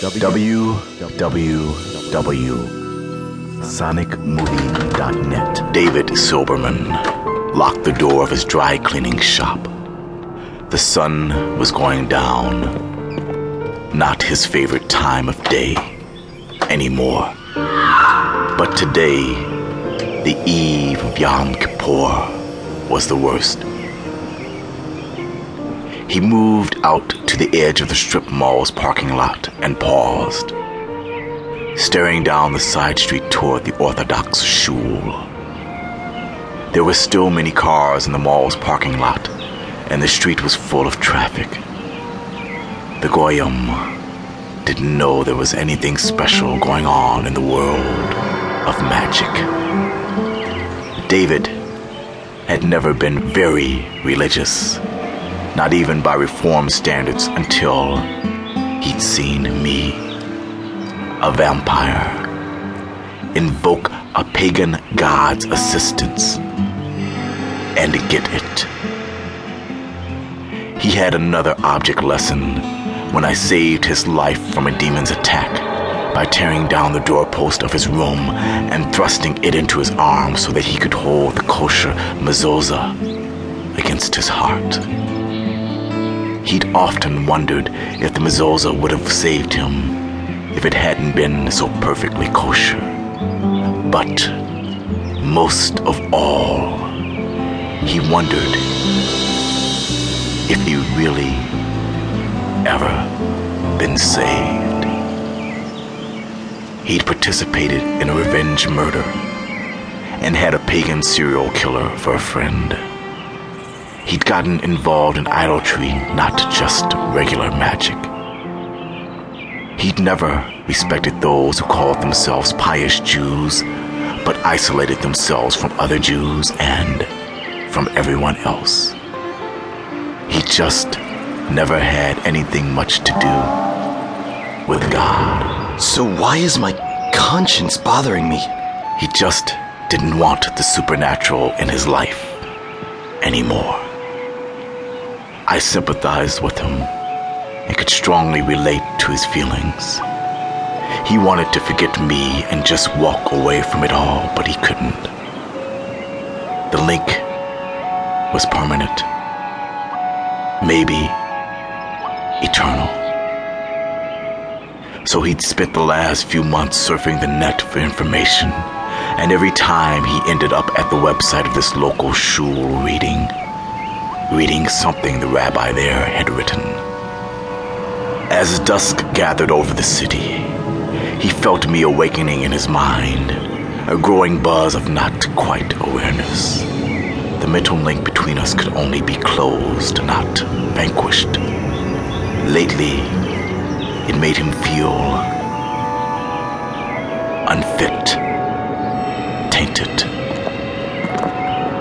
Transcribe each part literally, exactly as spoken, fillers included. w w w dot sonic movie dot net. David Silberman locked the door of his dry cleaning shop. The sun was going down. Not his favorite time of day anymore. But today, the eve of Yom Kippur, was the worst. He moved out to the edge of the strip mall's parking lot and paused, staring down the side street toward the Orthodox shul. There were still many cars in the mall's parking lot, and the street was full of traffic. The Goyim didn't know there was anything special going on in the world of magic. David had never been very religious, not even by reform standards, until he'd seen me, a vampire, invoke a pagan god's assistance and get it. He had another object lesson when I saved his life from a demon's attack by tearing down the doorpost of his room and thrusting it into his arm so that he could hold the kosher mezuzah against his heart. He'd often wondered if the mezuzah would have saved him if it hadn't been so perfectly kosher. But most of all, he wondered if he'd really ever been saved. He'd participated in a revenge murder and had a pagan serial killer for a friend. He'd gotten involved in idolatry, not just regular magic. He'd never respected those who called themselves pious Jews, but isolated themselves from other Jews and from everyone else. He just never had anything much to do with God. So why is my conscience bothering me? He just didn't want the supernatural in his life anymore. I sympathized with him and could strongly relate to his feelings. He wanted to forget me and just walk away from it all, but he couldn't. The link was permanent, maybe eternal. So he'd spent the last few months surfing the net for information, and every time he ended up at the website of this local shul reading, reading something the rabbi there had written. As dusk gathered over the city, he felt me awakening in his mind, a growing buzz of not quite awareness. The mental link between us could only be closed, not vanquished. Lately, it made him feel unfit, tainted.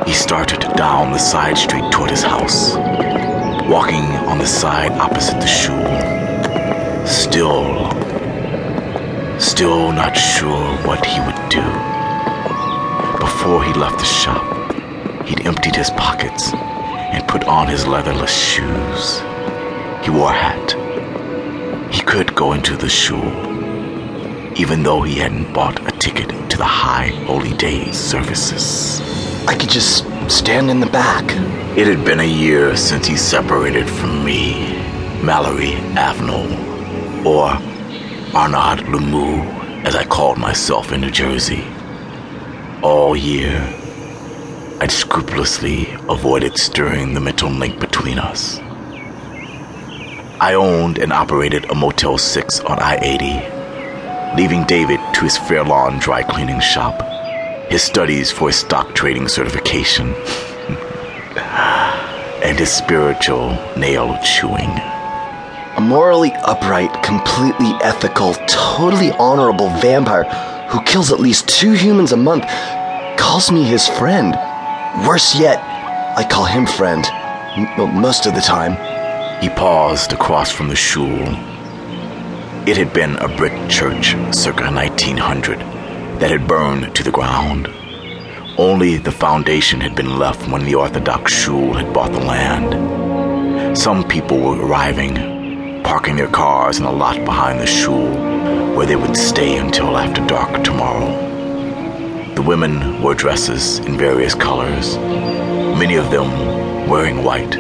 He started down the side street toward his house, walking on the side opposite the shul, still, still not sure what he would do. Before he left the shop, he'd emptied his pockets and put on his leatherless shoes. He wore a hat. He could go into the shul, even though he hadn't bought a ticket to the High Holy Day services. I could just stand in the back. It had been a year since he separated from me, Mallory Avnol, or Arnaud Lemieux, as I called myself in New Jersey. All year, I'd scrupulously avoided stirring the mental link between us. I owned and operated a Motel six on I eighty, leaving David to his Fair Lawn dry cleaning shop, his studies for his stock trading certification, and his spiritual nail-chewing. A morally upright, completely ethical, totally honorable vampire who kills at least two humans a month calls me his friend. Worse yet, I call him friend, m- most of the time. He paused across from the shul. It had been a brick church circa nineteen hundred. That had burned to the ground. Only the foundation had been left when the Orthodox shul had bought the land. Some people were arriving, parking their cars in a lot behind the shul, where they would stay until after dark tomorrow. The women wore dresses in various colors, many of them wearing white,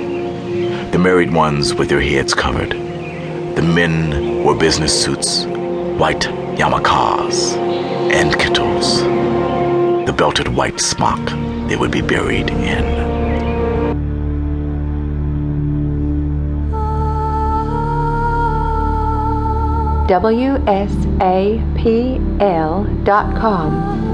the married ones with their heads covered. The men wore business suits, white yarmulkes, and kittles, the belted white smock they would be buried in. W S A P L dot com